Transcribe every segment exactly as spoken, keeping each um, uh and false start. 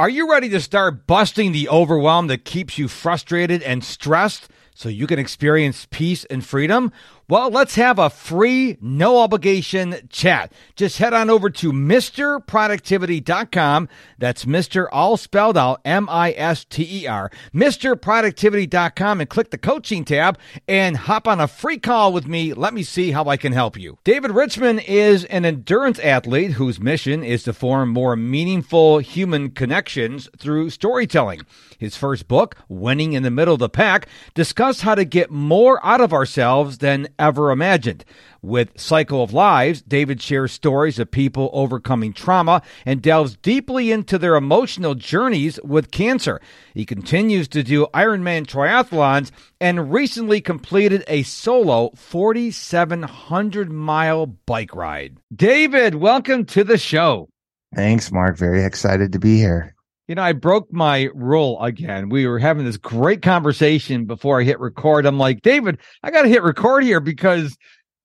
Are you ready to start busting the overwhelm that keeps you frustrated and stressed so you can experience peace and freedom? Well, let's have a free, no obligation chat. Just head on over to Mister Productivity dot com. That's Mister all spelled out, M I S T E R. Mister Productivity dot com, and click the coaching tab and hop on a free call with me. Let me see how I can help you. David Richman is an endurance athlete whose mission is to form more meaningful human connections through storytelling. His first book, Winning in the Middle of the Pack, discusses how to get more out of ourselves than ever imagined. With Cycle of Lives, David shares stories of people overcoming trauma and delves deeply into their emotional journeys with cancer. He continues to do Ironman triathlons and recently completed a solo forty-seven hundred mile bike ride. David, welcome to the show. Thanks, Mark. Very excited to be here. You know, I broke my rule again. We were having this great conversation before I hit record. I'm like, David, I got to hit record here because,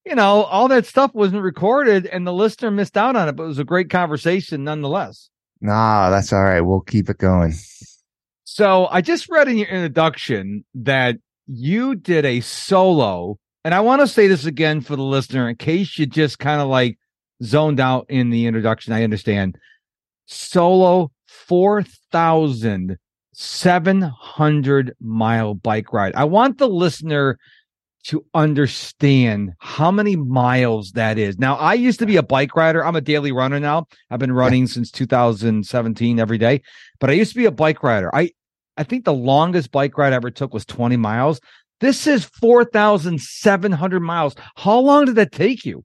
you know, all that stuff wasn't recorded and the listener missed out on it, but it was a great conversation nonetheless. Nah, that's all right. We'll keep it going. So I just read in your introduction that you did a solo, and I want to say this again for the listener in case you just kind of like zoned out in the introduction. I understand. Solo forty-seven hundred mile bike ride. I want the listener to understand how many miles that is. Now, I used to be a bike rider. I'm a daily runner now. I've been running since two thousand seventeen every day, but I used to be a bike rider. I, I think the longest bike ride I ever took was twenty miles. This is forty-seven hundred miles. How long did that take you?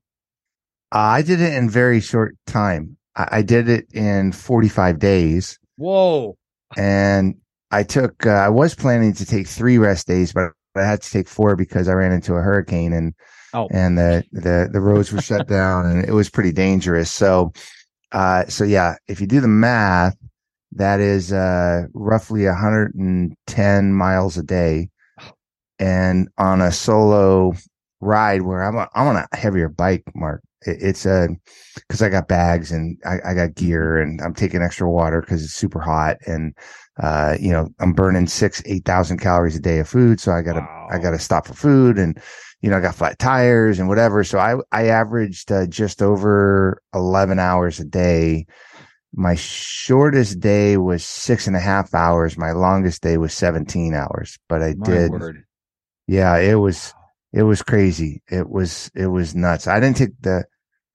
Uh, I did it in very short time. I did it in forty-five days. Whoa. And I took, uh, I was planning to take three rest days, but I had to take four because I ran into a hurricane and, oh. and the, the, the roads were shut down and it was pretty dangerous. So, uh, so yeah, if you do the math, that is, uh, roughly one hundred ten miles a day. And on a solo ride where I'm, a, I'm on a heavier bike, Mark. It's a, cause I got bags and I, I got gear and I'm taking extra water cause it's super hot. And, uh, you know, I'm burning six, eight thousand calories a day of food. So I gotta, wow. I gotta stop for food and, you know, I got flat tires and whatever. So I, I averaged uh, just over eleven hours a day. My shortest day was six and a half hours. My longest day was seventeen hours, but I my did. Word. Yeah, it was, it was crazy. It was, it was nuts. I didn't take the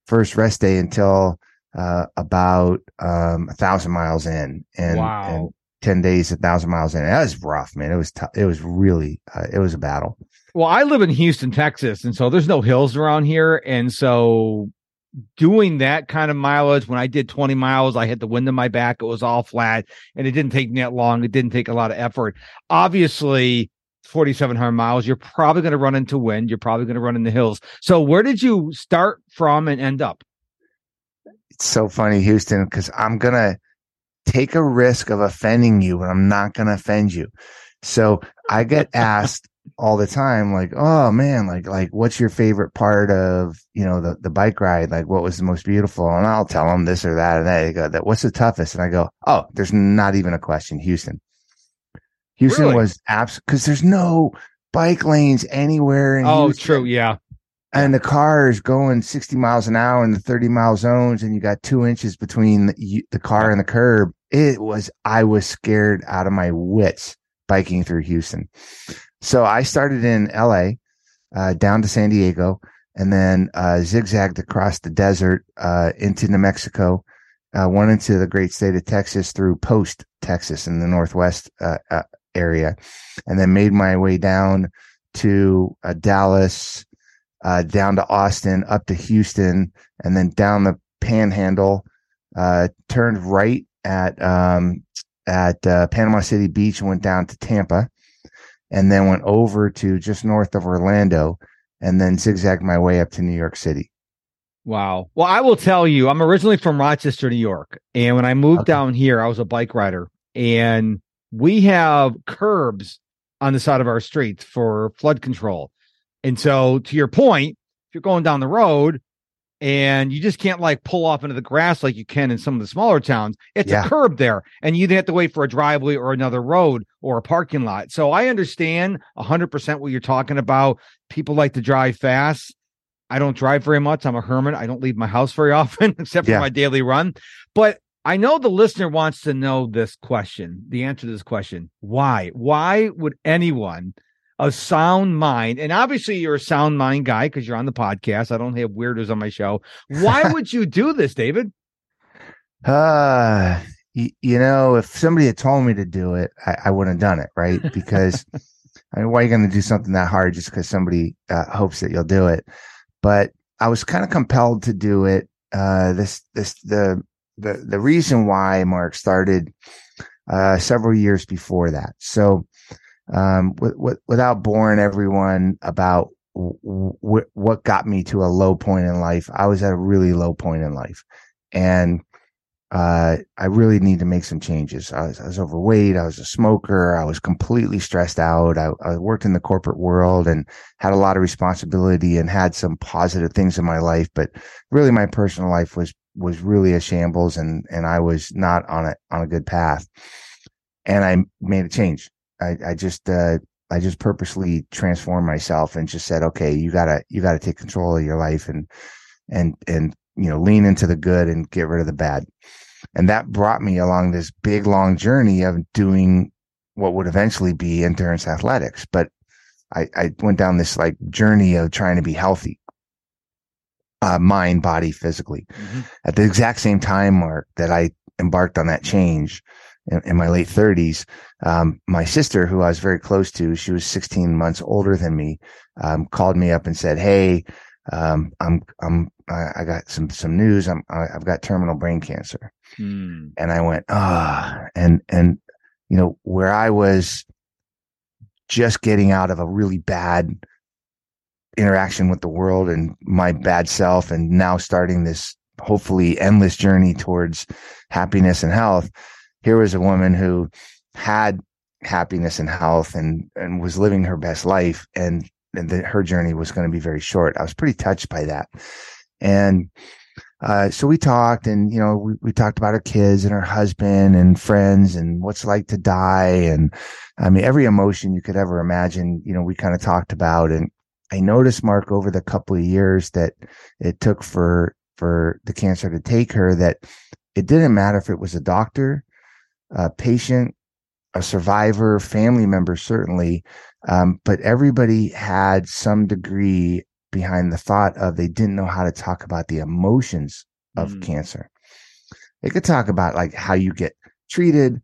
first rest day until uh, about um, a thousand miles in, and, wow. and ten days, a thousand miles in. That was rough, man. It was tough. It was really, uh, it was a battle. Well, I live in Houston, Texas, and so there's no hills around here. And so doing that kind of mileage, when I did twenty miles, I had the wind in my back. It was all flat and it didn't take me that long. It didn't take a lot of effort. Obviously, forty-seven hundred miles, you're probably going to run into wind. You're probably going to run into hills. So where did you start from and end up? It's so funny, Houston, because I'm going to take a risk of offending you, and I'm not going to offend you. So I get asked all the time, like, oh man, like, like what's your favorite part of, you know, the, the bike ride? Like what was the most beautiful? And I'll tell them this or that. And they go, that what's the toughest? And I go, oh, there's not even a question, Houston. Houston really? was abs because there's no bike lanes anywhere. In oh, Houston. True. Yeah. And the car is going sixty miles an hour in the thirty mile zones. And you got two inches between the, the car and the curb. It was, I was scared out of my wits biking through Houston. So I started in L A, uh, down to San Diego, and then, uh, zigzagged across the desert, uh, into New Mexico. Uh, went into the great state of Texas through Post, Texas in the Northwest, uh, uh area, and then made my way down to uh, Dallas, uh, down to Austin, up to Houston, and then down the Panhandle, uh, turned right at um, at uh, Panama City Beach and went down to Tampa, and then went over to just north of Orlando, and then zigzagged my way up to New York City. Wow. Well, I will tell you, I'm originally from Rochester, New York, and when I moved okay. down here, I was a bike rider, and we have curbs on the side of our streets for flood control. And so to your point, if you're going down the road, and you just can't like pull off into the grass like you can in some of the smaller towns. It's yeah. a curb there, and you have to wait for a driveway or another road or a parking lot. So I understand one hundred percent what you're talking about. People like to drive fast. I don't drive very much. I'm a hermit. I don't leave my house very often, except for yeah. my daily run. But I know the listener wants to know this question, the answer to this question. Why? Why would anyone of sound mind, and obviously you're a sound mind guy because you're on the podcast. I don't have weirdos on my show. Why would you do this, David? Uh, y- you know, if somebody had told me to do it, I, I wouldn't have done it, right? Because I mean, why are you going to do something that hard just because somebody uh, hopes that you'll do it? But I was kind of compelled to do it. Uh, this, this, the, the, the reason why, Mark, started uh, several years before that. So, um, w- w- without boring everyone about w- w- what got me to a low point in life, I was at a really low point in life, and uh, I really need to make some changes. I was, I was overweight. I was a smoker. I was completely stressed out. I, I worked in the corporate world and had a lot of responsibility and had some positive things in my life, but really my personal life was was really a shambles, and and I was not on a on a good path. And I made a change. I, I just uh, I just purposely transformed myself and just said, okay, you gotta you gotta take control of your life and and and you know lean into the good and get rid of the bad. And that brought me along this big long journey of doing what would eventually be endurance athletics. But I, I went down this like journey of trying to be healthy. Uh, mind, body, physically. Mm-hmm. At the exact same time, Mark, that I embarked on that change in, in my late thirties, um, my sister, who I was very close to, she was sixteen months older than me, um, called me up and said, "Hey, um, I'm, I'm, I, I got some, some news. I'm, I, I've got terminal brain cancer." Mm. And I went, ah, oh. and, and, you know, where I was just getting out of a really bad interaction with the world and my bad self, and now starting this hopefully endless journey towards happiness and health. Here was a woman who had happiness and health and, and was living her best life, and, and the, her journey was going to be very short. I was pretty touched by that. And uh, so we talked, and, you know, we, we talked about her kids and her husband and friends and what's it like to die. And I mean, every emotion you could ever imagine, you know, we kind of talked about. And I noticed, Mark, over the couple of years that it took for, for the cancer to take her, that it didn't matter if it was a doctor, a patient, a survivor, family member, certainly. Um, but everybody had some degree behind the thought of they didn't know how to talk about the emotions of mm. cancer. They could talk about like how you get treated,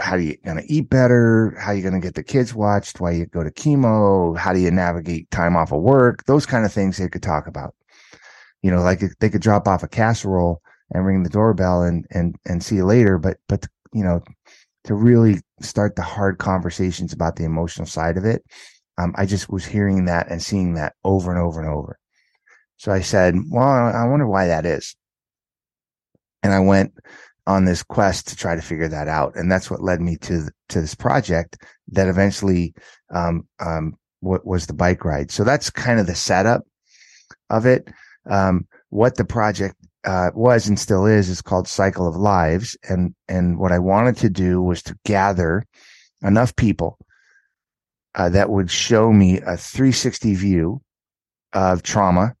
how are you going to eat better? How are you going to get the kids watched while you go to chemo? How do you navigate time off of work? Those kind of things they could talk about. You know, like they could drop off a casserole and ring the doorbell and, and, and see you later. But, but, you know, to really start the hard conversations about the emotional side of it, um, I just was hearing that and seeing that over and over and over. So I said, well, I wonder why that is. And I went on this quest to try to figure that out. And that's what led me to, to this project that eventually, um, um, w- was the bike ride. So that's kind of the setup of it. Um, what the project, uh, was and still is, is called Cycle of Lives. And, and what I wanted to do was to gather enough people, uh, that would show me a three sixty view of trauma,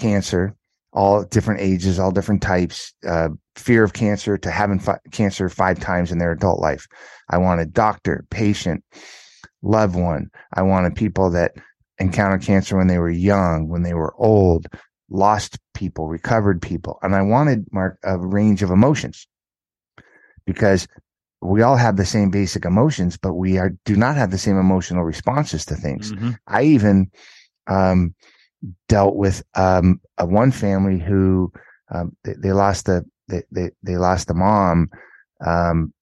cancer, all different ages, all different types, uh, fear of cancer to having fi- cancer five times in their adult life. I wanted doctor, patient, loved one. I wanted people that encountered cancer when they were young, when they were old, lost people, recovered people. And I wanted, Mark, a range of emotions, because we all have the same basic emotions, but we are do not have the same emotional responses to things. Mm-hmm. I even, um, dealt with um a one family who um they, they lost the they, they they lost the mom, um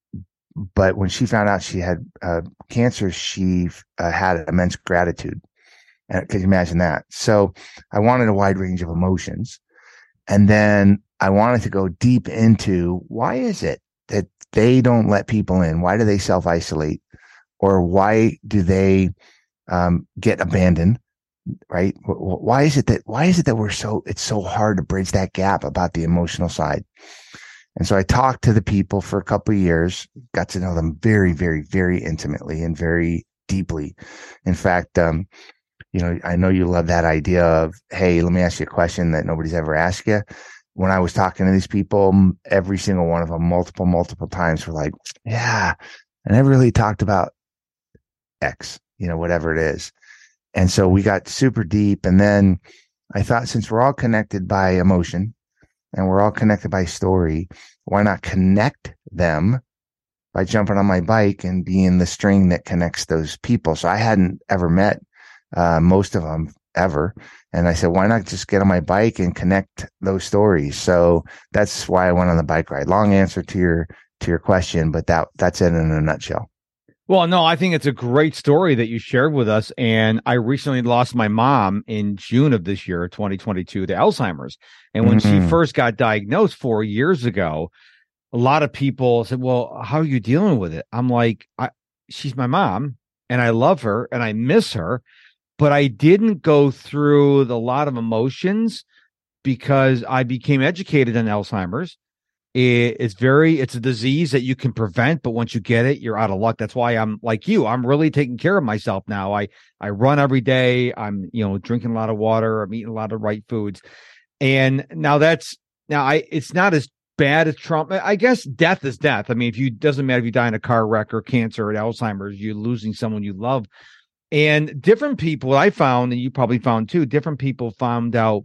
but when she found out she had uh cancer, she uh, had immense gratitude. And can you imagine that? So I wanted a wide range of emotions, and then I wanted to go deep into why is it that they don't let people in? Why do they self-isolate, or why do they um get abandoned? right? Why is it that, why is it that we're so, it's so hard to bridge that gap about the emotional side? And so I talked to the people for a couple of years, got to know them very, very, very intimately and very deeply. In fact, um, you know, I know you love that idea of, hey, let me ask you a question that nobody's ever asked you. When I was talking to these people, every single one of them, multiple, multiple times were like, yeah, I never really talked about X, you know, whatever it is. And so we got super deep. And then I thought, since we're all connected by emotion and we're all connected by story, why not connect them by jumping on my bike and being the string that connects those people? So I hadn't ever met uh, most of them ever. And I said, why not just get on my bike and connect those stories? So that's why I went on the bike ride. Long answer to your to your question, but that that's it in a nutshell. Well, no, I think it's a great story that you shared with us. And I recently lost my mom in June of this year, twenty twenty-two, to Alzheimer's. And when mm-hmm. she first got diagnosed four years ago, a lot of people said, well, how are you dealing with it? I'm like, I, she's my mom and I love her and I miss her. But I didn't go through the lot of emotions because I became educated on Alzheimer's. It, it's very, it's a disease that you can prevent, but once you get it, you're out of luck. That's why I'm like you. I'm really taking care of myself now. I, I run every day. I'm, you know, drinking a lot of water. I'm eating a lot of right foods. And now that's, now I, it's not as bad as Trump. I guess death is death. I mean, if you, doesn't matter if you die in a car wreck or cancer or Alzheimer's, you're losing someone you love. And different people I found, and you probably found too, different people found out,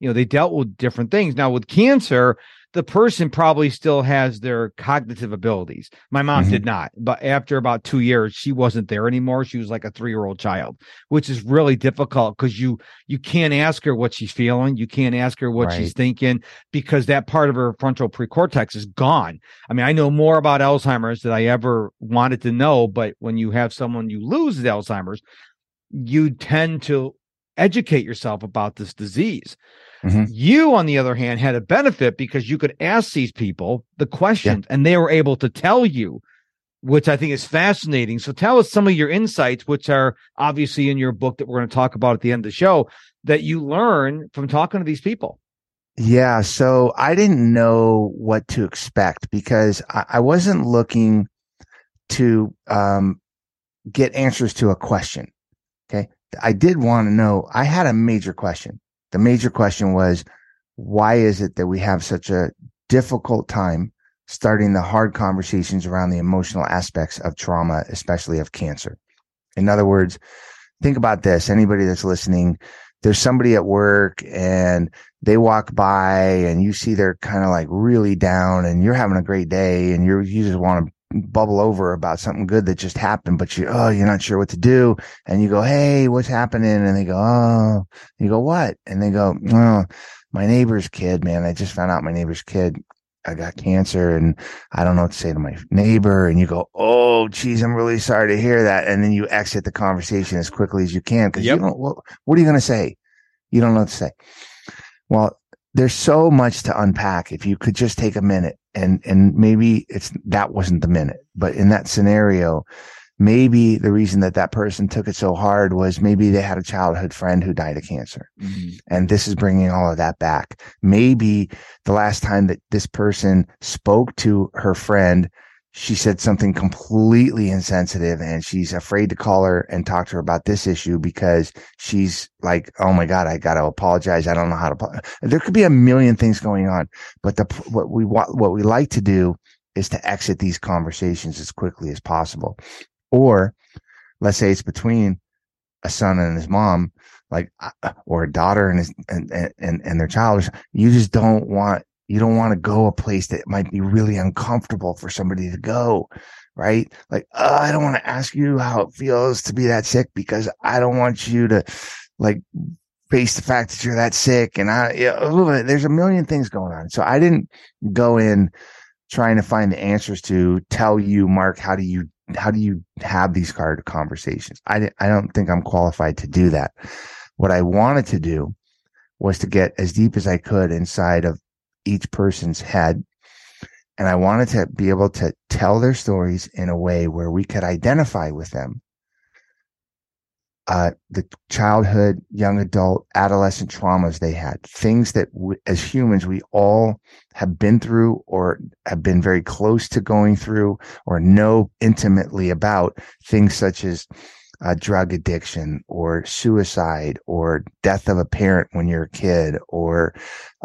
you know, they dealt with different things. Now with cancer, the person probably still has their cognitive abilities. My mom mm-hmm. did not, but after about two years, she wasn't there anymore. She was like a three-year-old child, which is really difficult because you you can't ask her what she's feeling. You can't ask her what right. she's thinking because that part of her frontal precortex is gone. I mean, I know more about Alzheimer's than I ever wanted to know, but when you have someone you lose with Alzheimer's, you tend to educate yourself about this disease. Mm-hmm. You, on the other hand, had a benefit because you could ask these people the questions yeah. and they were able to tell you, which I think is fascinating. So tell us some of your insights, which are obviously in your book that we're going to talk about at the end of the show, that you learn from talking to these people. Yeah. So I didn't know what to expect because I, I wasn't looking to um, get answers to a question. Okay. I did want to know, I had a major question. The major question was, why is it that we have such a difficult time starting the hard conversations around the emotional aspects of trauma, especially of cancer? In other words, think about this. Anybody that's listening, there's somebody at work and they walk by and you see they're kind of like really down and you're having a great day and you're, you just want to bubble over about something good that just happened, but you, oh, you're not sure what to do. And you go, hey, what's happening? And they go, oh, and you go, what? And they go, oh, my neighbor's kid, man. I just found out my neighbor's kid, I got cancer and I don't know what to say to my neighbor. And you go, oh, geez, I'm really sorry to hear that. And then you exit the conversation as quickly as you can. Cause yep. you don't, what, what are you going to say? You don't know what to say. Well, there's so much to unpack. If you could just take a minute and, and maybe it's, that wasn't the minute, but in that scenario, maybe the reason that that person took it so hard was maybe they had a childhood friend who died of cancer. Mm-hmm. And this is bringing all of that back. Maybe the last time that this person spoke to her friend, she said something completely insensitive and she's afraid to call her and talk to her about this issue because she's like, oh my God, I got to apologize. I don't know how to, there could be a million things going on, but the, what we want, what we like to do is to exit these conversations as quickly as possible. Or let's say it's between a son and his mom, like, or a daughter and his, and, and, and their child. You just don't want, You don't want to go a place that might be really uncomfortable for somebody to go, right? Like, oh, I don't want to ask you how it feels to be that sick because I don't want you to like face the fact that you're that sick. And I, you know, there's a million things going on. So I didn't go in trying to find the answers to tell you, Mark, how do you, how do you have these hard conversations? I, I don't think I'm qualified to do that. What I wanted to do was to get as deep as I could inside of each person's head. And I wanted to be able to tell their stories in a way where we could identify with them, uh, the childhood, young adult, adolescent traumas they had, things that we, as humans, we all have been through or have been very close to going through or know intimately about, things such as uh, drug addiction or suicide or death of a parent when you're a kid, or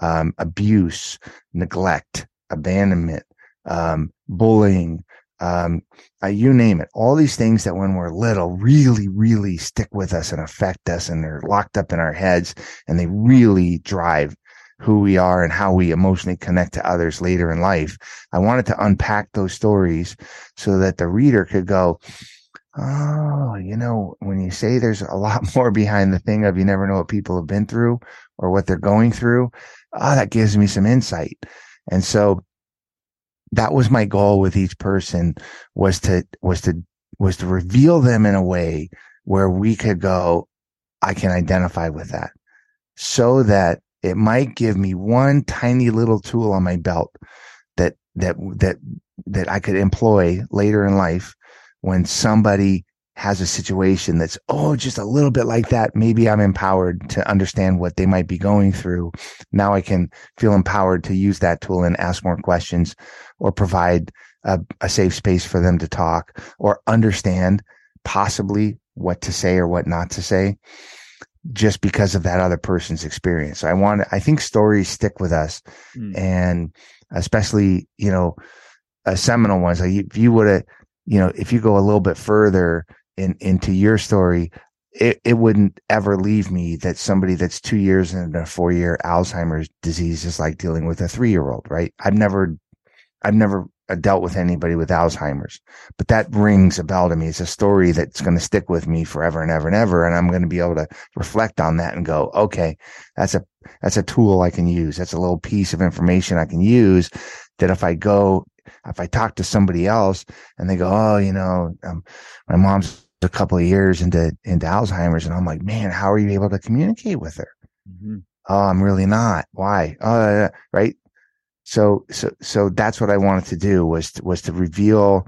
um, abuse, neglect, abandonment, um, bullying, um, uh, you name it. All these things that when we're little really, really stick with us and affect us, and they're locked up in our heads, and they really drive who we are and how we emotionally connect to others later in life. I wanted to unpack those stories so that the reader could go, oh, you know, when you say there's a lot more behind the thing of you never know what people have been through or what they're going through, oh, that gives me some insight. And so that was my goal with each person, was to, was to, was to reveal them in a way where we could go, I can identify with that, so that it might give me one tiny little tool on my belt that, that, that, that I could employ later in life when somebody has a situation that's, oh, just a little bit like that. Maybe I'm empowered to understand what they might be going through. Now I can feel empowered to use that tool and ask more questions, or provide a, a safe space for them to talk, or understand possibly what to say or what not to say, just because of that other person's experience. So I want, I think stories stick with us, mm. and especially, you know, uh, seminal ones. Like if you would have, you know, if you go a little bit further in, into your story, it, it wouldn't ever leave me that somebody that's two years and a four year Alzheimer's disease is like dealing with a three year old, right? I've never, I've never dealt with anybody with Alzheimer's, but that rings a bell to me. It's a story that's going to stick with me forever and ever and ever. And I'm going to be able to reflect on that and go, okay, that's a, that's a tool I can use. That's a little piece of information I can use, that if I go, if I talk to somebody else and they go, oh, you know, um, my mom's a couple of years into, into Alzheimer's. And I'm like, man, how are you able to communicate with her? Mm-hmm. Oh, I'm really not. Why? Uh, right. So, so, so that's what I wanted to do, was, to, was to reveal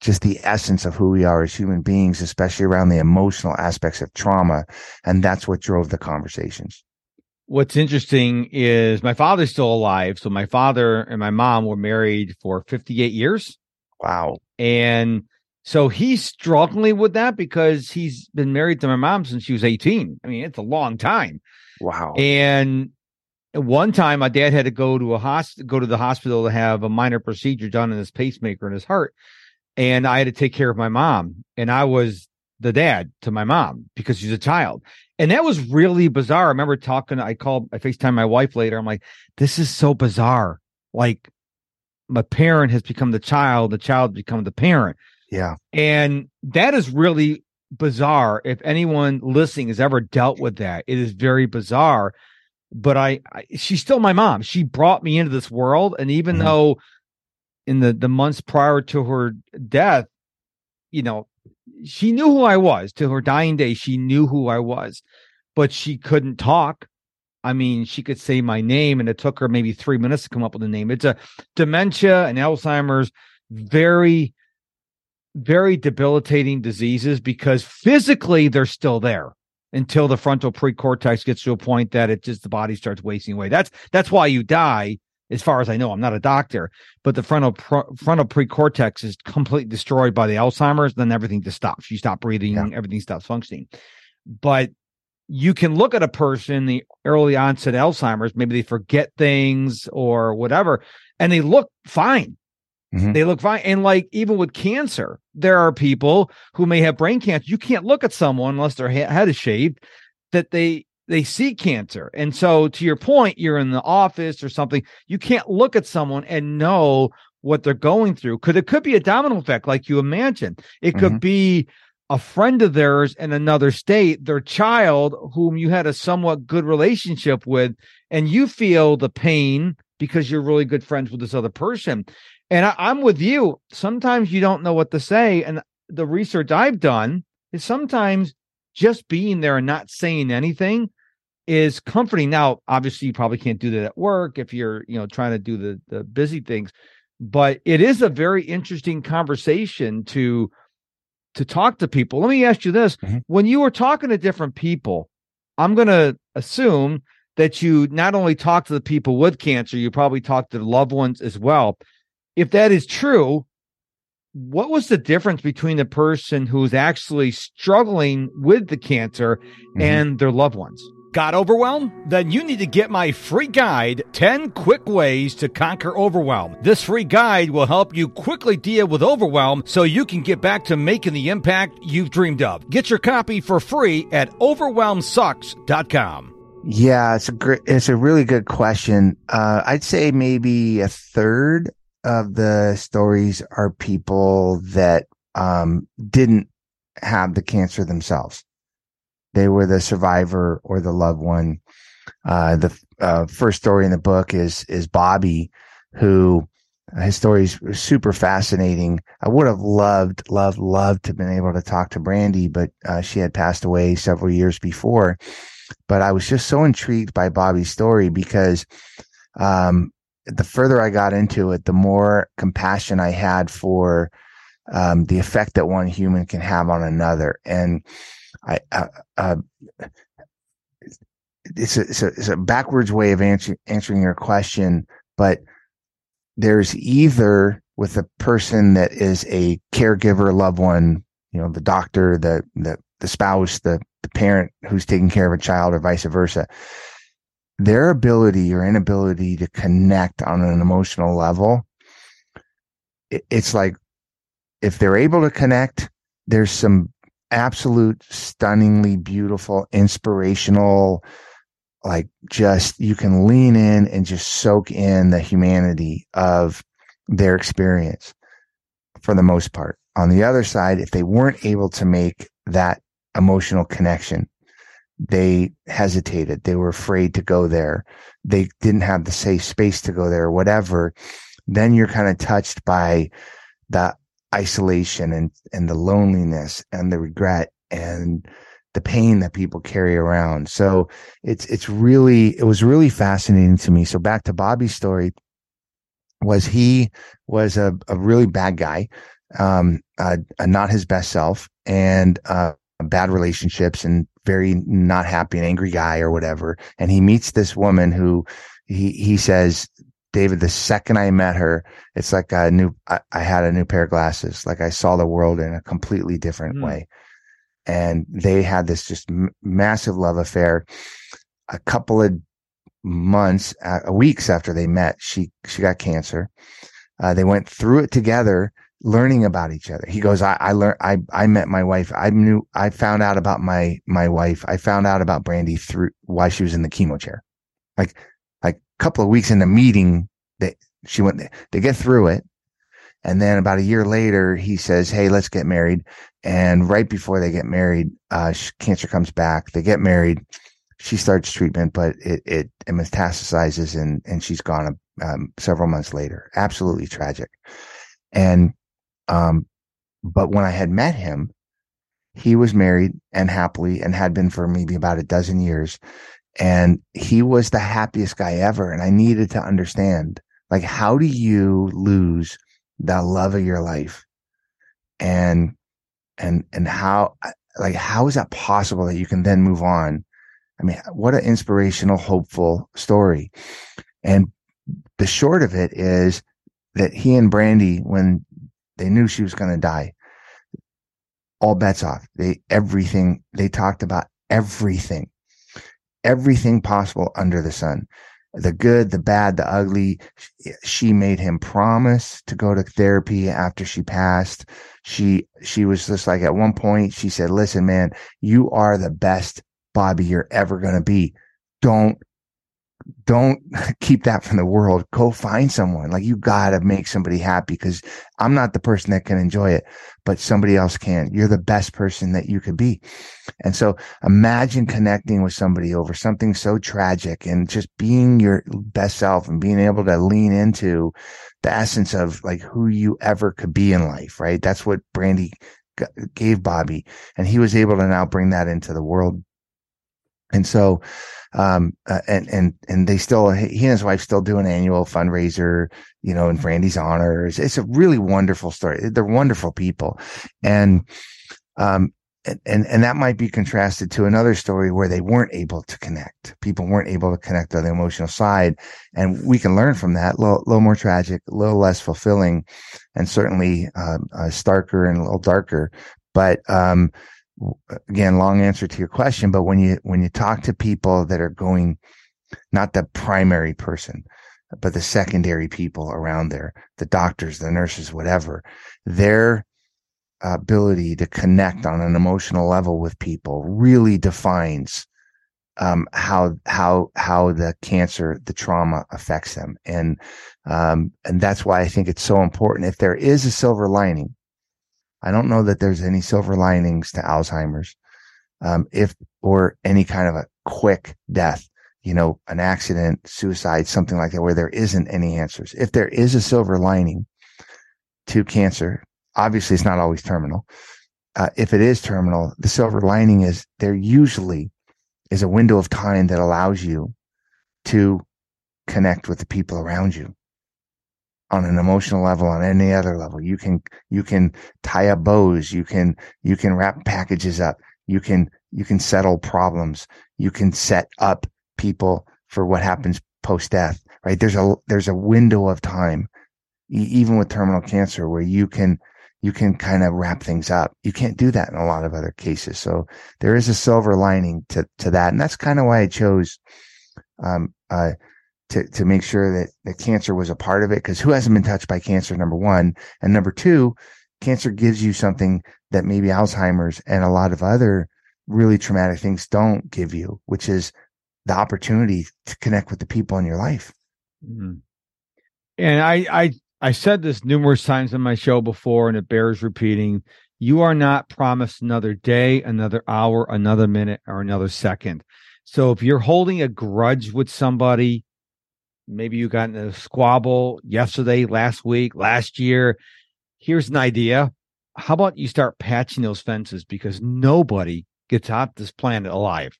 just the essence of who we are as human beings, especially around the emotional aspects of trauma. And that's what drove the conversations. What's interesting is my father's still alive. So my father and my mom were married for fifty-eight years. Wow. And so he's struggling with that because he's been married to my mom since she was eighteen. I mean, it's a long time. Wow. And one time my dad had to go to a host- go to the hospital to have a minor procedure done in his pacemaker in his heart. And I had to take care of my mom. And I was the dad to my mom because she's a child. And that was really bizarre. I remember talking, I called, I FaceTimed my wife later. I'm like, this is so bizarre. Like, my parent has become the child, the child become the parent. Yeah. And that is really bizarre. If anyone listening has ever dealt with that, it is very bizarre. But I, I she's still my mom. She brought me into this world. And even mm-hmm. though in the, the months prior to her death, you know, she knew who I was. Till her dying day, she knew who I was, but she couldn't talk. I mean, she could say my name, and it took her maybe three minutes to come up with a name. It's a dementia and Alzheimer's, very, very debilitating diseases, because physically they're still there until the frontal precortex gets to a point that it just, the body starts wasting away. That's, that's why you die. As far as I know, I'm not a doctor, but the frontal pro- frontal precortex is completely destroyed by the Alzheimer's. Then everything just stops. You stop breathing, yeah. Everything stops functioning. But you can look at a person, the early onset Alzheimer's, maybe they forget things or whatever, and they look fine. Mm-hmm. They look fine. And like, even with cancer, there are people who may have brain cancer. You can't look at someone unless their head is shaved, that they They see cancer. And so to your point, you're in the office or something, you can't look at someone and know what they're going through. Could it could be a domino effect, like you imagine. It mm-hmm. could be a friend of theirs in another state, their child, whom you had a somewhat good relationship with, and you feel the pain because you're really good friends with this other person. And I, I'm with you. Sometimes you don't know what to say. And the research I've done is sometimes just being there and not saying anything is comforting. Now, obviously, you probably can't do that at work if you're, you know, trying to do the, the busy things. But it is a very interesting conversation to to talk to people. Let me ask you this. Mm-hmm. When you were talking to different people, I'm going to assume that you not only talk to the people with cancer, you probably talk to the loved ones as well. If that is true, what was the difference between the person who's actually struggling with the cancer mm-hmm. and their loved ones? Got overwhelmed? Then you need to get my free guide, ten Quick Ways to Conquer Overwhelm. This free guide will help you quickly deal with overwhelm so you can get back to making the impact you've dreamed of. Get your copy for free at Overwhelm Sucks dot com. Yeah, it's a great, it's a really good question. Uh, I'd say maybe a third of the stories are people that um, didn't have the cancer themselves. They were the survivor or the loved one. Uh, the uh, first story in the book is is Bobby, who uh, his story is super fascinating. I would have loved, loved, loved to have been able to talk to Brandy, but uh, she had passed away several years before. But I was just so intrigued by Bobby's story because um, the further I got into it, the more compassion I had for um, the effect that one human can have on another. And I, uh, uh, it's, a, it's, a, it's a backwards way of answer, answering your question, but there's either with a person that is a caregiver, loved one, you know, the doctor, the the, the spouse, the, the parent who's taking care of a child, or vice versa, their ability or inability to connect on an emotional level, it, it's like if they're able to connect, there's some absolute, stunningly beautiful, inspirational, like just you can lean in and just soak in the humanity of their experience for the most part. On the other side, if they weren't able to make that emotional connection, they hesitated, they were afraid to go there, they didn't have the safe space to go there, whatever, then you're kind of touched by that isolation and, and the loneliness and the regret and the pain that people carry around. So it's, it's really, it was really fascinating to me. So back to Bobby's story, was he was a, a really bad guy, um, uh, not his best self, and uh, bad relationships, and very not happy and angry guy or whatever. And he meets this woman who he, he says, David, the second I met her, it's like a new, I, I had a new pair of glasses. Like I saw the world in a completely different mm. way. And they had this just m- massive love affair. A couple of months, uh, weeks after they met, she, she got cancer. Uh, they went through it together, learning about each other. He goes, I, I learned, I, I met my wife. I knew, I found out about my, my wife. I found out about Brandy through why she was in the chemo chair. Like, like a couple of weeks in the meeting that she went, they get through it. And then about a year later, he says, hey, let's get married. And right before they get married, uh, cancer comes back. They get married. She starts treatment, but it, it, it metastasizes and, and she's gone um, several months later. Absolutely tragic. And, um, but when I had met him, he was married and happily, and had been for maybe about a dozen years. And he was the happiest guy ever. And I needed to understand, like, how do you lose the love of your life? And, and, and how, like, how is that possible that you can then move on? I mean, what an inspirational, hopeful story. And the short of it is that he and Brandy, when they knew she was going to die, all bets off. They, everything, they talked about everything. Everything possible under the sun, the good, the bad, the ugly. She made him promise to go to therapy after she passed. She, she was just like, at one point she said, listen, man, you are the best Bobby you're ever going to be. Don't, don't keep that from the world. Go find someone. Like, you got to make somebody happy, because I'm not the person that can enjoy it, but somebody else can. You're the best person that you could be. And so imagine connecting with somebody over something so tragic, and just being your best self and being able to lean into the essence of, like, who you ever could be in life, right? That's what Brandy g- gave Bobby. And he was able to now bring that into the world. And so, um, uh, and, and, and they still, he and his wife still do an annual fundraiser, you know, in Brandy's honors. It's a really wonderful story. They're wonderful people. And, um, and, and that might be contrasted to another story where they weren't able to connect. People weren't able to connect on the emotional side. And we can learn from that. A little, little more tragic, a little less fulfilling, and certainly, um, uh, starker and a little darker. But, um, again, long answer to your question, but when you, when you talk to people that are going, not the primary person, but the secondary people around there, the doctors, the nurses, whatever, their ability to connect on an emotional level with people really defines, um, how, how, how the cancer, the trauma affects them. And, um, and that's why I think it's so important. If there is a silver lining, I don't know that there's any silver linings to Alzheimer's, um, if, or any kind of a quick death, you know, an accident, suicide, something like that, where there isn't any answers. If there is a silver lining to cancer, obviously it's not always terminal. Uh, if it is terminal, the silver lining is there usually is a window of time that allows you to connect with the people around you. On an emotional level, on any other level, you can, you can tie up bows. You can, you can wrap packages up. You can, you can settle problems. You can set up people for what happens post death, right? There's a, there's a window of time, even with terminal cancer, where you can, you can kind of wrap things up. You can't do that in a lot of other cases. So there is a silver lining to, to that. And that's kind of why I chose, um, uh, To, to make sure that, that cancer was a part of it, because who hasn't been touched by cancer, number one? And number two, cancer gives you something that maybe Alzheimer's and a lot of other really traumatic things don't give you, which is the opportunity to connect with the people in your life. Mm-hmm. And I, I, I said this numerous times on my show before, and it bears repeating. You are not promised another day, another hour, another minute, or another second. So if you're holding a grudge with somebody, maybe you got in a squabble yesterday, last week, last year. Here's an idea. How about you start patching those fences, because nobody gets off this planet alive,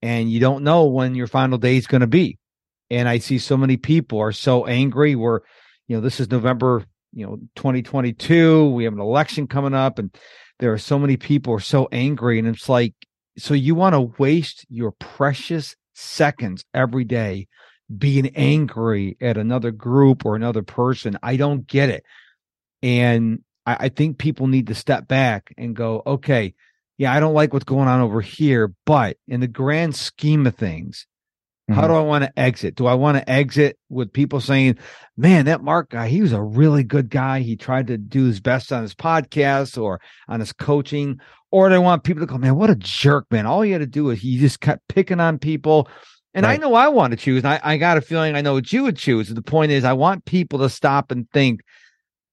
and you don't know when your final day is going to be. And I see so many people are so angry where, you know, this is November, you know, twenty twenty-two. We have an election coming up, and there are so many people are so angry. And it's like, so you want to waste your precious seconds every day being angry at another group or another person? I don't get it. And I, I think people need to step back and go, okay, yeah, I don't like what's going on over here, but in the grand scheme of things, mm-hmm. how do I want to exit? Do I want to exit with people saying, man, that Mark guy, he was a really good guy. He tried to do his best on his podcast or on his coaching? Or do I want people to go, man, what a jerk, man. All you had to do is he just kept picking on people. And right. I know I want to choose. And I, I got a feeling I know what you would choose. The point is, I want people to stop and think,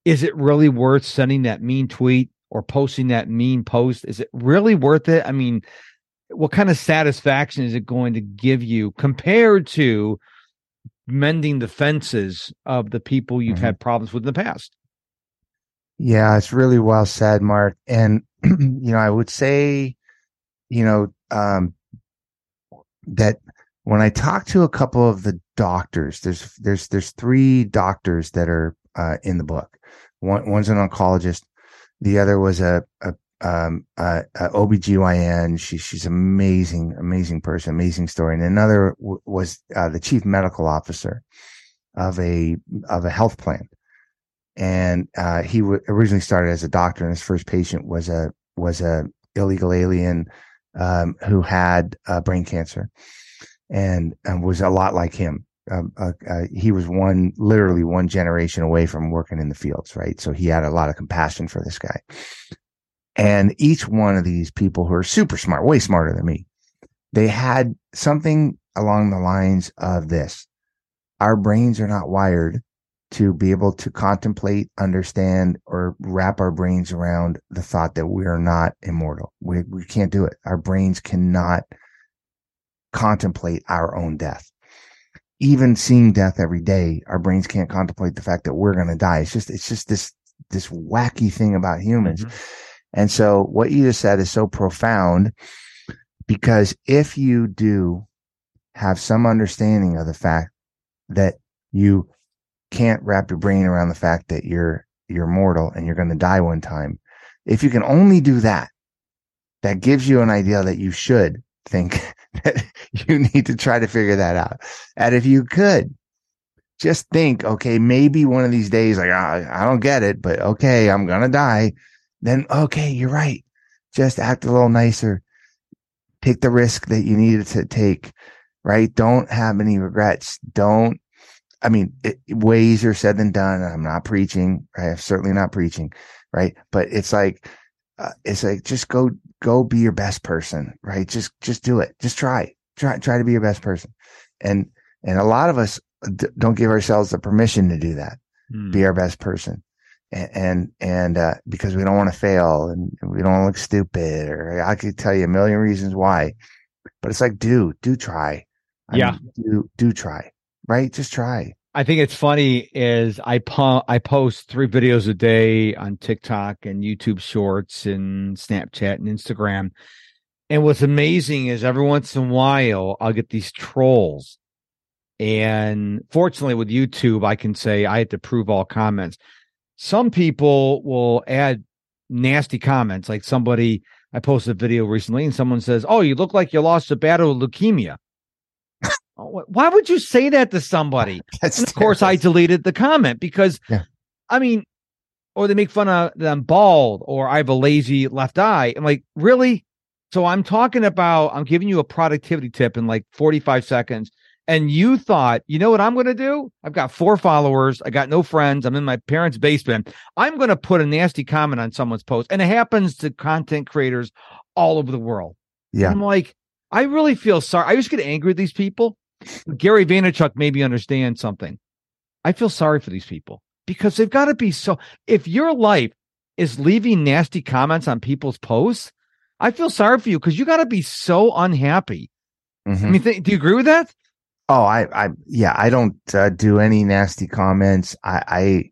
is it really worth sending that mean tweet or posting that mean post? Is it really worth it? I mean, what kind of satisfaction is it going to give you compared to mending the fences of the people you've mm-hmm. had problems with in the past? Yeah, it's really well said, Mark. And, you know, I would say, you know, um, that... when I talk to a couple of the doctors, there's there's there's three doctors that are uh, in the book. One one's an oncologist, the other was a, a um a, a O B G Y N. She she's amazing, amazing person, amazing story. And another w- was uh, the chief medical officer of a of a health plan, and uh, he w- originally started as a doctor, and his first patient was a was a illegal alien um, who had uh, brain cancer. And, and was a lot like him. Um, uh, uh, he was one, literally one generation away from working in the fields, right? So he had a lot of compassion for this guy. And each one of these people who are super smart, way smarter than me, they had something along the lines of this. Our brains are not wired to be able to contemplate, understand, or wrap our brains around the thought that we are not immortal. We, we can't do it. Our brains cannot contemplate our own death. Even seeing death every day, our brains can't contemplate the fact that we're going to die. It's just, it's just this, this wacky thing about humans. Mm-hmm. And so what you just said is so profound, Because if you do have some understanding of the fact that you can't wrap your brain around the fact that you're you're mortal and you're going to die one time, if you can only do that, that gives you an idea that you should think that you need to try to figure that out. And if you could just think, okay, maybe one of these days, like, oh, I don't get it, but okay, I'm going to die. Then, okay, you're right. Just act a little nicer. Take the risk that you needed to take, right? Don't have any regrets. Don't, I mean, it, way easier said than done. I'm not preaching, right? I'm certainly not preaching, right? But it's like, uh, it's like, just go, go be your best person, right? Just, just do it. Just try, try, try to be your best person. And, and a lot of us d- don't give ourselves the permission to do that, mm. be our best person. And, and, and uh, because we don't want to fail and we don't look stupid, or I could tell you a million reasons why, but it's like, do, do try. I yeah. Mean, do, do try. Right? Just try. I think it's funny is I po- I post three videos a day on TikTok and YouTube Shorts and Snapchat and Instagram. And what's amazing is every once in a while, I'll get these trolls. And fortunately with YouTube, I can say I have to prove all comments. Some people will add nasty comments. Like somebody, I posted a video recently and someone says, oh, you look like you lost a battle with leukemia. Why would you say that to somebody? That's and of course, terrible. I deleted the comment because, yeah. I mean, or they make fun of that I'm bald or I have a lazy left eye. I'm like, really? So I'm talking about, I'm giving you a productivity tip in like forty-five seconds. And you thought, you know what I'm going to do? I've got four followers. I got no friends. I'm in my parents' basement. I'm going to put a nasty comment on someone's post. And it happens to content creators all over the world. Yeah. And I'm like, I really feel sorry. I just get angry at these people. Gary Vaynerchuk made me understand something. I feel sorry for these people because they've got to be so. If your life is leaving nasty comments on people's posts, I feel sorry for you because you got to be so unhappy. Mm-hmm. I mean, th- do you agree with that? Oh, I, I, yeah, I don't uh, do any nasty comments. I, I,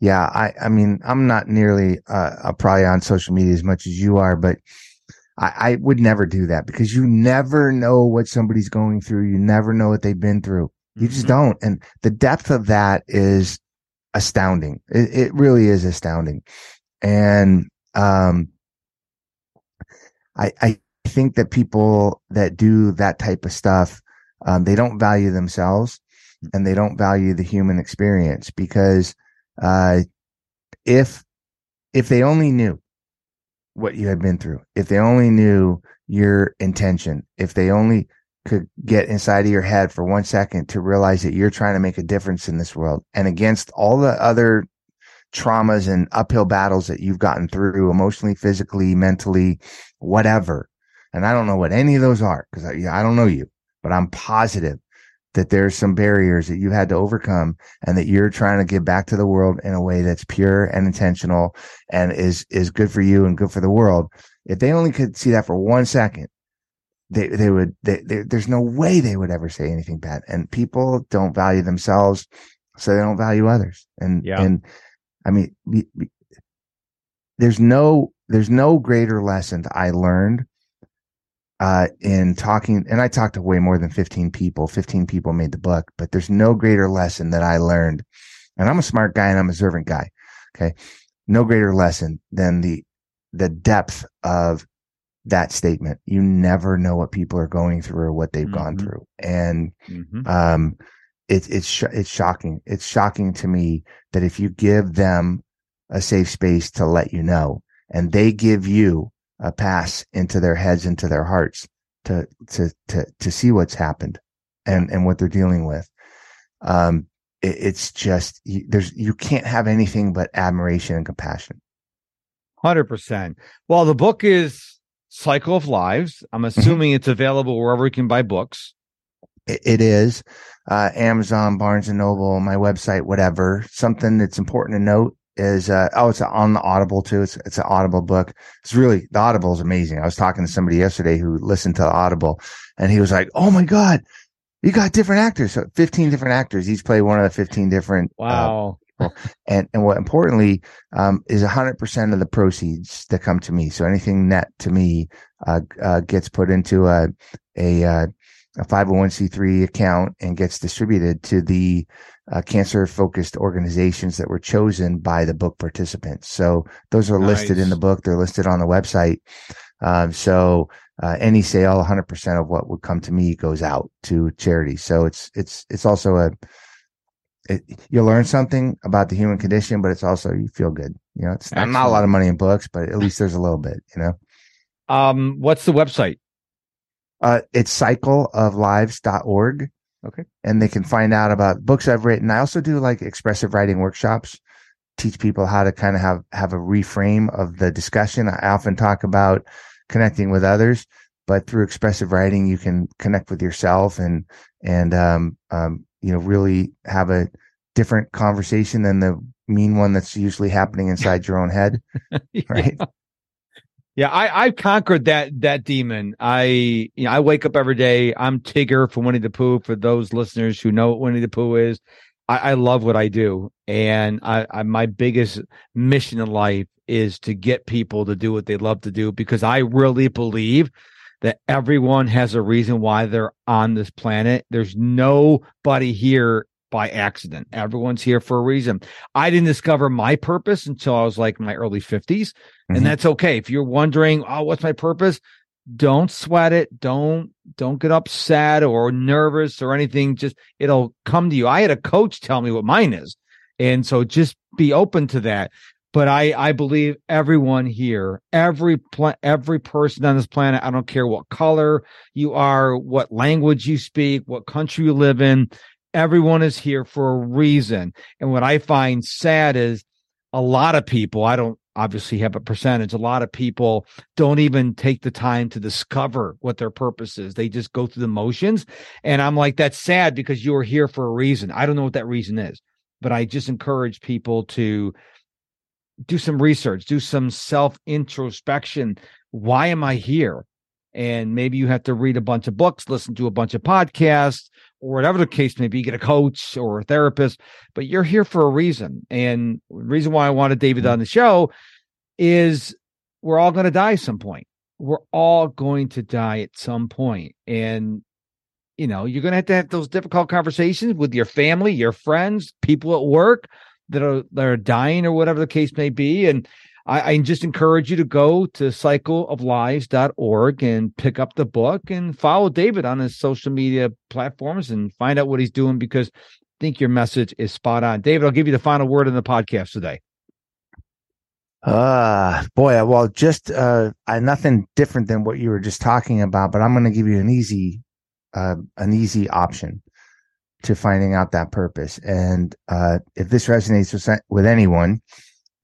yeah, I, I mean, I'm not nearly uh, probably on social media as much as you are, but I would never do that because you never know what somebody's going through. You never know what they've been through. You mm-hmm. just don't. And the depth of that is astounding. It, it really is astounding. And um, I, I think that people that do that type of stuff, um, they don't value themselves and they don't value the human experience because uh, if if they only knew what you had been through, if they only knew your intention, if they only could get inside of your head for one second to realize that you're trying to make a difference in this world and against all the other traumas and uphill battles that you've gotten through emotionally, physically, mentally, whatever. And I don't know what any of those are because I, I don't know you, but I'm positive that there's some barriers that you had to overcome and that you're trying to give back to the world in a way that's pure and intentional and is, is good for you and good for the world. If they only could see that for one second, they, they would, they, they, there's no way they would ever say anything bad. And people don't value themselves, so they don't value others. And, yeah. and I mean, be, be, there's no, there's no greater lesson I learned Uh, in talking, and I talked to way more than fifteen people, fifteen people made the book, but there's no greater lesson that I learned. And I'm a smart guy and I'm a observant guy. Okay. No greater lesson than the, the depth of that statement. You never know what people are going through or what they've mm-hmm. gone through. And, mm-hmm. um, it, it's, sh- it's shocking. It's shocking to me that if you give them a safe space to let you know, and they give you a pass into their heads, into their hearts to, to, to, to see what's happened and, and what they're dealing with. Um, it, it's just, there's, you can't have anything but admiration and compassion. one hundred percent. Well, the book is Cycle of Lives. I'm assuming it's available wherever you can buy books. It, it is, uh, Amazon, Barnes and Noble, my website, whatever. Something that's important to note is uh oh it's on the Audible too. It's it's an Audible book. It's really, the Audible is amazing. I was talking to somebody yesterday who listened to Audible and he was like, oh my god, you got different actors. So fifteen different actors, each play one of the fifteen different wow people. And and what importantly um, is one hundred percent of the proceeds that come to me. So anything net to me uh, uh, gets put into a a, a five oh one c three account and gets distributed to the uh, cancer-focused organizations that were chosen by the book participants. So those are nice. Listed in the book. They're listed on the website. Um, so uh, any sale, one hundred percent of what would come to me goes out to charity. So it's it's it's also a it, you learn something about the human condition, but it's also you feel good. You know, it's not, not a lot of money in books, but at least there's a little bit. You know, um, what's the website? Uh, it's cycle of lives dot org. Okay, and they can find out about books I've written. I also do like expressive writing workshops. Teach people how to kind of have, have a reframe of the discussion. I often talk about connecting with others, but through expressive writing, you can connect with yourself and, and, um, um, you know, really have a different conversation than the mean one that's usually happening inside your own head. Right. Yeah. Yeah, I, I've conquered that that demon. I you know, I wake up every day. I'm Tigger from Winnie the Pooh. For those listeners who know what Winnie the Pooh is, I love what I do, and I, I my biggest mission in life is to get people to do what they love to do, because I really believe that everyone has a reason why they're on this planet. There's nobody here by accident. Everyone's here for a reason. I didn't discover my purpose until I was like in my early fifties, mm-hmm. and that's okay. If you're wondering, oh, what's my purpose? Don't sweat it. Don't don't get upset or nervous or anything. Just it'll come to you. I had a coach tell me what mine is. And so just be open to that. But I, I believe everyone here, every pl- every person on this planet, I don't care what color you are, what language you speak, what country you live in, everyone is here for a reason. And what I find sad is a lot of people, I don't obviously have a percentage. A lot of people don't even take the time to discover what their purpose is. They just go through the motions. And I'm like, that's sad, because you are here for a reason. I don't know what that reason is, but I just encourage people to do some research, do some self-introspection. Why am I here? And maybe you have to read a bunch of books, listen to a bunch of podcasts, or whatever the case may be, get a coach or a therapist, but you're here for a reason. And the reason why I wanted David on the show is we're all going to die at some point. We're all going to die at some point. And, you know, you're going to have to have those difficult conversations with your family, your friends, people at work that are, that are dying or whatever the case may be. And I, I just encourage you to go to cycle of lives dot org and pick up the book and follow David on his social media platforms and find out what he's doing, because I think your message is spot on. David, I'll give you the final word in the podcast today. Uh, boy, well, just uh, I, nothing different than what you were just talking about, but I'm going to give you an easy, uh, an easy option to finding out that purpose. And uh, if this resonates with, with anyone,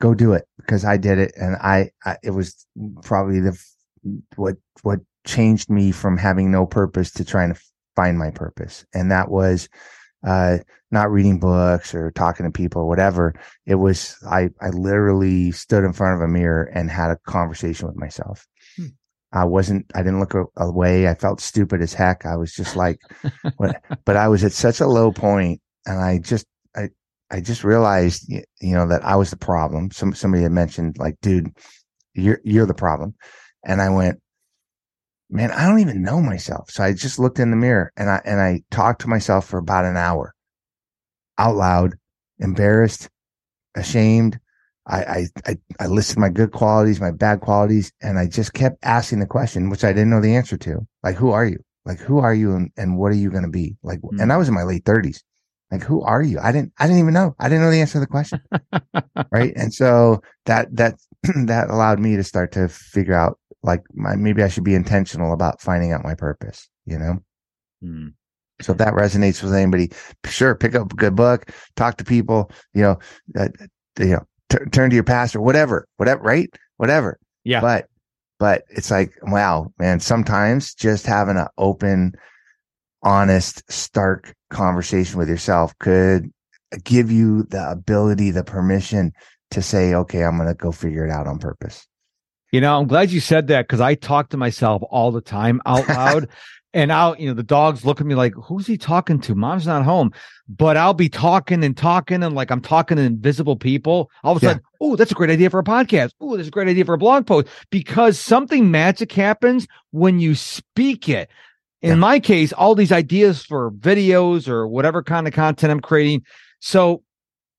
go do it, because I did it, and I, I it was probably the what what changed me from having no purpose to trying to find my purpose. And that was uh, not reading books or talking to people or whatever. It was I I literally stood in front of a mirror and had a conversation with myself. Hmm. I wasn't I didn't look away. I felt stupid as heck. I was just like, what? But I was at such a low point, and I just I. I just realized, you know, that I was the problem. Some somebody had mentioned, like, dude, you're you're the problem. And I went, man, I don't even know myself. So I just looked in the mirror and I and I talked to myself for about an hour, out loud, embarrassed, ashamed. I I I, I listed my good qualities, my bad qualities, and I just kept asking the question, which I didn't know the answer to, like, who are you? Like, who are you, and, and what are you going to be? Like, mm-hmm. and I was in my late thirties. Like, who are you? I didn't, I didn't even know. I didn't know the answer to the question. Right. And so that, that, that allowed me to start to figure out, like, my, maybe I should be intentional about finding out my purpose, you know? Mm. So if that resonates with anybody, sure, pick up a good book, talk to people, you know, uh, you know, t- turn to your pastor, whatever, whatever, right? Whatever. Yeah. But, but it's like, wow, man, sometimes just having an open, honest, stark conversation with yourself could give you the ability, the permission to say, okay, I'm going to go figure it out on purpose. You know, I'm glad you said that, because I talk to myself all the time out loud And I'll, you know, the dogs look at me like, who's he talking to? Mom's not home. But I'll be talking and talking and like I'm talking to invisible people. All of a sudden, yeah. oh, that's a great idea for a podcast. Oh, that's a great idea for a blog post. Because something magic happens when you speak it. In yeah. my case, all these ideas for videos or whatever kind of content I'm creating. So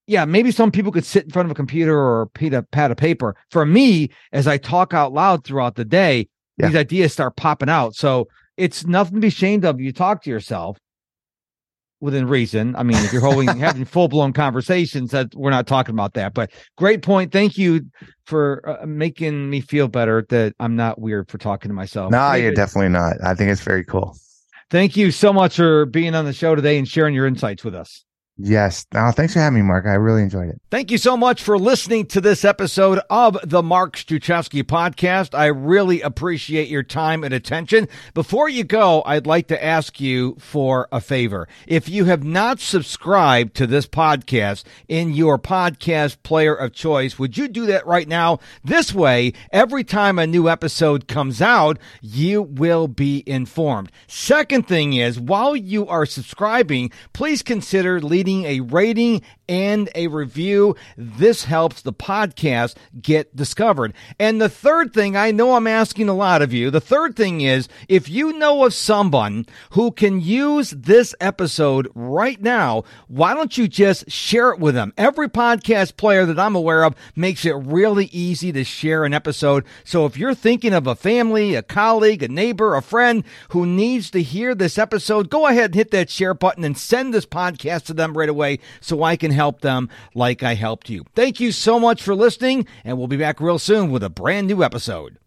yeah, maybe some people could sit in front of a computer or a pad of paper. For me, as I talk out loud throughout the day, yeah. these ideas start popping out. So it's nothing to be ashamed of. You talk to yourself within reason. I mean, if you're holding, having full-blown conversations, that we're not talking about that. But great point. Thank you for uh, making me feel better that I'm not weird for talking to myself. No, David, you're definitely not. I think it's very cool. Thank you so much for being on the show today and sharing your insights with us. Yes. Oh, thanks for having me, Mark. I really enjoyed it. Thank you so much for listening to this episode of the Mark Struczewski Podcast. I really appreciate your time and attention. Before you go, I'd like to ask you for a favor. If you have not subscribed to this podcast in your podcast player of choice, would you do that right now? This way, every time a new episode comes out, you will be informed. Second thing is, while you are subscribing, please consider leaving a rating and a review. This helps the podcast get discovered. And the third thing, I know I'm asking a lot of you. The third thing is, if you know of someone who can use this episode right now, why don't you just share it with them? Every podcast player that I'm aware of makes it really easy to share an episode. So if you're thinking of a family, a colleague, a neighbor, a friend who needs to hear this episode, go ahead and hit that share button and send this podcast to them right away so I can help them like I helped you. Thank you so much for listening, and we'll be back real soon with a brand new episode.